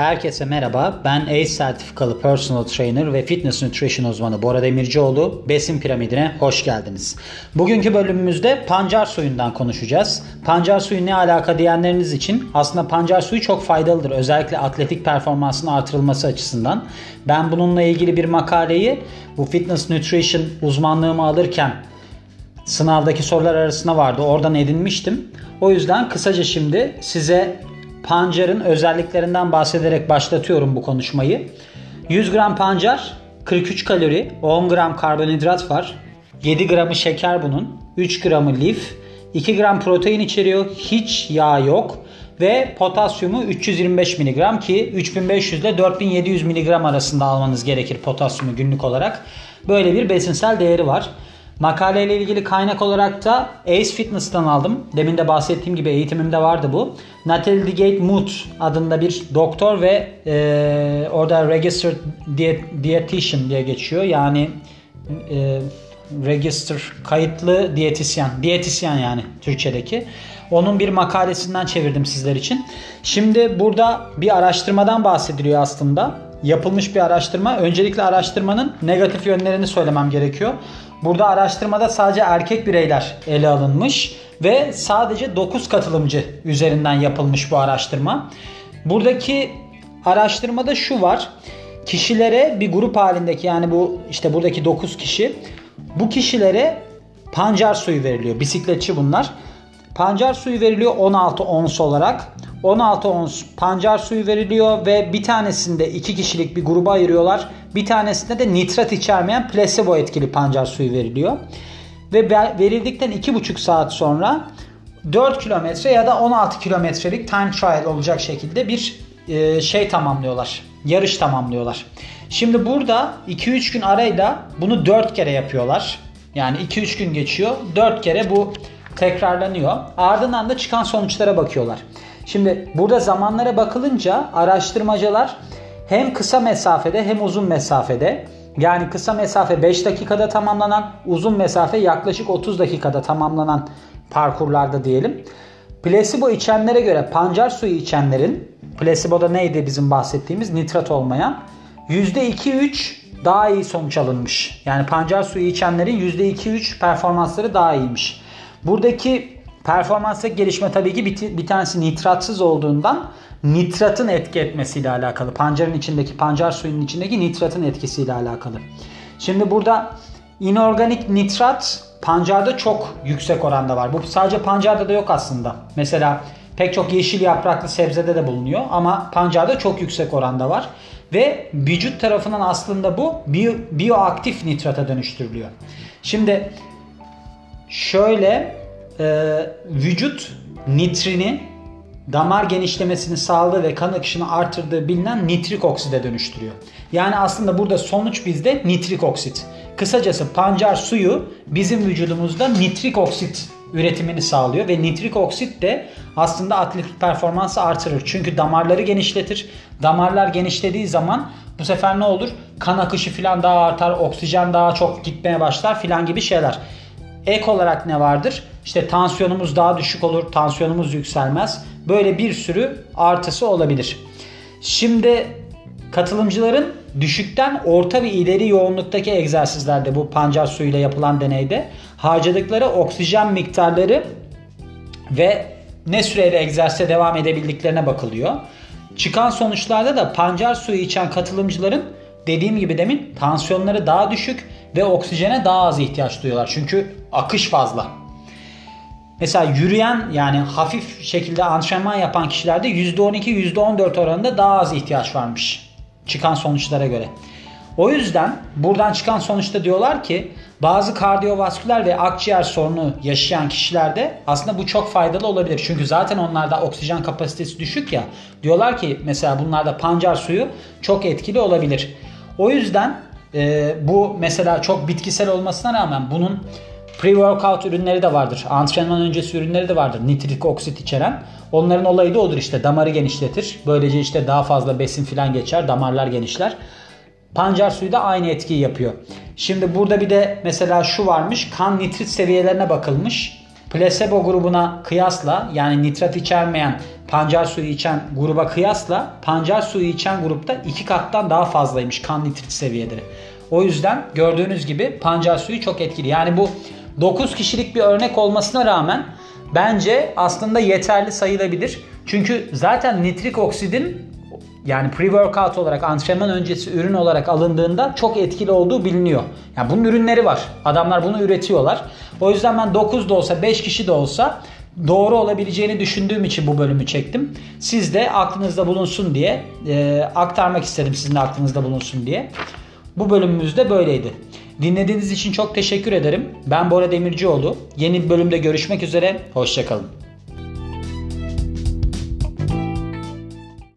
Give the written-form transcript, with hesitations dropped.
Herkese merhaba, ben ACE sertifikalı personal trainer ve fitness nutrition uzmanı Bora Demircioğlu. Besin piramidine hoş geldiniz. Bugünkü bölümümüzde pancar suyundan konuşacağız. Pancar suyu ne alaka diyenleriniz için aslında pancar suyu çok faydalıdır. Özellikle atletik performansın artırılması açısından. Ben bununla ilgili bir makaleyi bu fitness nutrition uzmanlığımı alırken sınavdaki sorular arasında vardı. Oradan edinmiştim. O yüzden kısaca şimdi size pancarın özelliklerinden bahsederek başlatıyorum bu konuşmayı. 100 gram pancar, 43 kalori, 10 gram karbonhidrat var. 7 gramı şeker bunun, 3 gramı lif, 2 gram protein içeriyor, hiç yağ yok ve potasyumu 325 mg ki 3500 ile 4700 mg arasında almanız gerekir potasyumu günlük olarak. Böyle bir besinsel değeri var. Makaleyle ilgili kaynak olarak da ACE Fitness'tan aldım. Demin de bahsettiğim gibi eğitimimde vardı bu. Natalie DeGate Mood adında bir doktor ve orada Registered Dietitian diye geçiyor. Yani kayıtlı diyetisyen. Diyetisyen yani Türkçedeki. Onun bir makalesinden çevirdim sizler için. Şimdi burada bir araştırmadan bahsediliyor aslında. Yapılmış bir araştırma. Öncelikle araştırmanın negatif yönlerini söylemem gerekiyor. Burada araştırmada sadece erkek bireyler ele alınmış ve sadece 9 katılımcı üzerinden yapılmış bu araştırma. Buradaki araştırmada şu var. Kişilere bir grup halindeki yani bu işte buradaki 9 kişi, bu kişilere pancar suyu veriliyor. Bisikletçi bunlar. Pancar suyu veriliyor 16 ons olarak. 16 ons pancar suyu veriliyor ve bir tanesinde 2 kişilik bir gruba ayırıyorlar. Bir tanesinde de nitrat içermeyen plasebo etkili pancar suyu veriliyor. Ve verildikten 2,5 saat sonra 4 kilometre ya da 16 kilometrelik time trial olacak şekilde bir tamamlıyorlar. Yarış tamamlıyorlar. Şimdi burada 2-3 gün arayla bunu 4 kere yapıyorlar. Yani 2-3 gün geçiyor. 4 kere bu tekrarlanıyor. Ardından da çıkan sonuçlara bakıyorlar. Şimdi burada zamanlara bakılınca araştırmacılar hem kısa mesafede hem uzun mesafede, yani kısa mesafe 5 dakikada tamamlanan, uzun mesafe yaklaşık 30 dakikada tamamlanan parkurlarda diyelim. Plasebo içenlere göre pancar suyu içenlerin, plaseboda neydi bizim bahsettiğimiz, nitrat olmayan, %2-3 daha iyi sonuç alınmış. Yani pancar suyu içenlerin %2-3 performansları daha iyiymiş. Buradaki performanstaki gelişme tabii ki bir tanesi nitratsız olduğundan nitratın etki etmesiyle alakalı. Pancar suyunun içindeki nitratın etkisiyle alakalı. Şimdi burada inorganik nitrat pancarda çok yüksek oranda var. Bu sadece pancarda da yok aslında. Mesela pek çok yeşil yapraklı sebzede de bulunuyor ama pancarda çok yüksek oranda var. Ve vücut tarafından aslında bu biyoaktif nitrata dönüştürülüyor. Şimdi şöyle... vücut nitrini damar genişlemesini sağladığı ve kan akışını artırdığı bilinen nitrik okside dönüştürüyor. Yani aslında burada sonuç bizde nitrik oksit. Kısacası pancar suyu bizim vücudumuzda nitrik oksit üretimini sağlıyor ve nitrik oksit de aslında atletik performansı artırır. Çünkü damarları genişletir. Damarlar genişlediği zaman bu sefer ne olur? Kan akışı falan daha artar, oksijen daha çok gitmeye başlar falan gibi şeyler. Ek olarak ne vardır? İşte tansiyonumuz daha düşük olur, tansiyonumuz yükselmez. Böyle bir sürü artısı olabilir. Şimdi katılımcıların düşükten orta ve ileri yoğunluktaki egzersizlerde, bu pancar suyuyla yapılan deneyde harcadıkları oksijen miktarları ve ne süreyle egzersize devam edebildiklerine bakılıyor. Çıkan sonuçlarda da pancar suyu içen katılımcıların dediğim gibi demin tansiyonları daha düşük ve oksijene daha az ihtiyaç duyuyorlar. Çünkü akış fazla. Mesela yürüyen yani hafif şekilde antrenman yapan kişilerde %12-14 oranında daha az ihtiyaç varmış. Çıkan sonuçlara göre. O yüzden buradan çıkan sonuçta diyorlar ki bazı kardiyovasküler ve akciğer sorunu yaşayan kişilerde aslında bu çok faydalı olabilir. Çünkü zaten onlarda oksijen kapasitesi düşük ya. Diyorlar ki mesela bunlarda pancar suyu çok etkili olabilir. O yüzden bu mesela çok bitkisel olmasına rağmen bunun pre-workout ürünleri de vardır. Antrenman öncesi ürünleri de vardır. Nitrik oksit içeren. Onların olayı da odur işte. Damarı genişletir. Böylece işte daha fazla besin filan geçer. Damarlar genişler. Pancar suyu da aynı etkiyi yapıyor. Şimdi burada bir de mesela şu varmış. Kan nitrit seviyelerine bakılmış. Plasebo grubuna kıyasla, yani nitrat içermeyen pancar suyu içen gruba kıyasla pancar suyu içen grupta 2 kattan daha fazlaymış kan nitrit seviyeleri. O yüzden gördüğünüz gibi pancar suyu çok etkili. Yani bu 9 kişilik bir örnek olmasına rağmen bence aslında yeterli sayılabilir. Çünkü zaten nitrik oksidin, yani pre-workout olarak, antrenman öncesi ürün olarak alındığında çok etkili olduğu biliniyor. Yani bunun ürünleri var. Adamlar bunu üretiyorlar. O yüzden ben 9 da olsa 5 kişi de olsa doğru olabileceğini düşündüğüm için bu bölümü çektim. Siz de aklınızda bulunsun diye aktarmak istedim, sizin de aklınızda bulunsun diye. Bu bölümümüz de böyleydi. Dinlediğiniz için çok teşekkür ederim. Ben Bora Demircioğlu. Yeni bir bölümde görüşmek üzere. Hoşça kalın.